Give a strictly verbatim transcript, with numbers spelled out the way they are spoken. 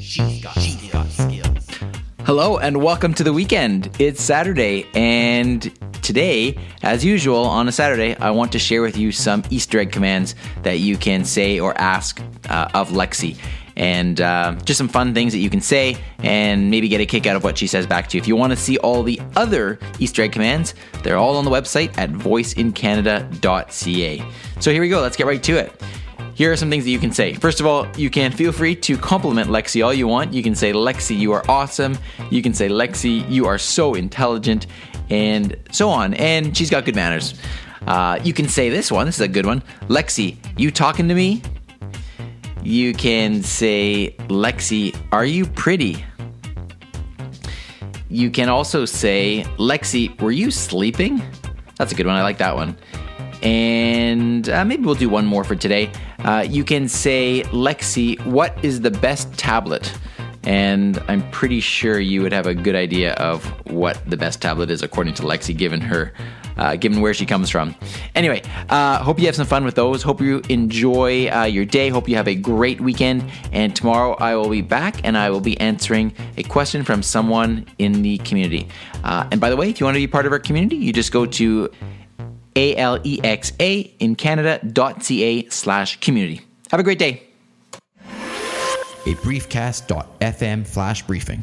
She's got, she's got skills. Hello and welcome to the weekend. It's Saturday, and today, as usual, on a Saturday, I want to share with you some Easter egg commands that you can say or ask uh, of Lexi. And uh, just some fun things that you can say and maybe get a kick out of what she says back to you. If you want to see all the other Easter egg commands, they're all on the website at voice in canada dot c a. So here we go. Let's get right to it. Here are some things that you can say. First of all, you can feel free to compliment Lexi all you want. You can say, Lexi, you are awesome. You can say, Lexi, you are so intelligent, and so on. And she's got good manners. Uh, you can say this one. This is a good one. Lexi, you talking to me? You can say, Lexi, are you pretty? You can also say, Lexi, were you sleeping? That's a good one. I like that one. And uh, maybe we'll do one more for today. Uh, you can say, Lexi, what is the best tablet? And I'm pretty sure you would have a good idea of what the best tablet is, according to Lexi, given her, uh, given where she comes from. Anyway, uh, hope you have some fun with those. Hope you enjoy uh, your day. Hope you have a great weekend. And tomorrow I will be back and I will be answering a question from someone in the community. Uh, and by the way, if you want to be part of our community, you just go to A L E X A in Canada.ca slash community. Have a great day. A briefcast dot f m flash briefing.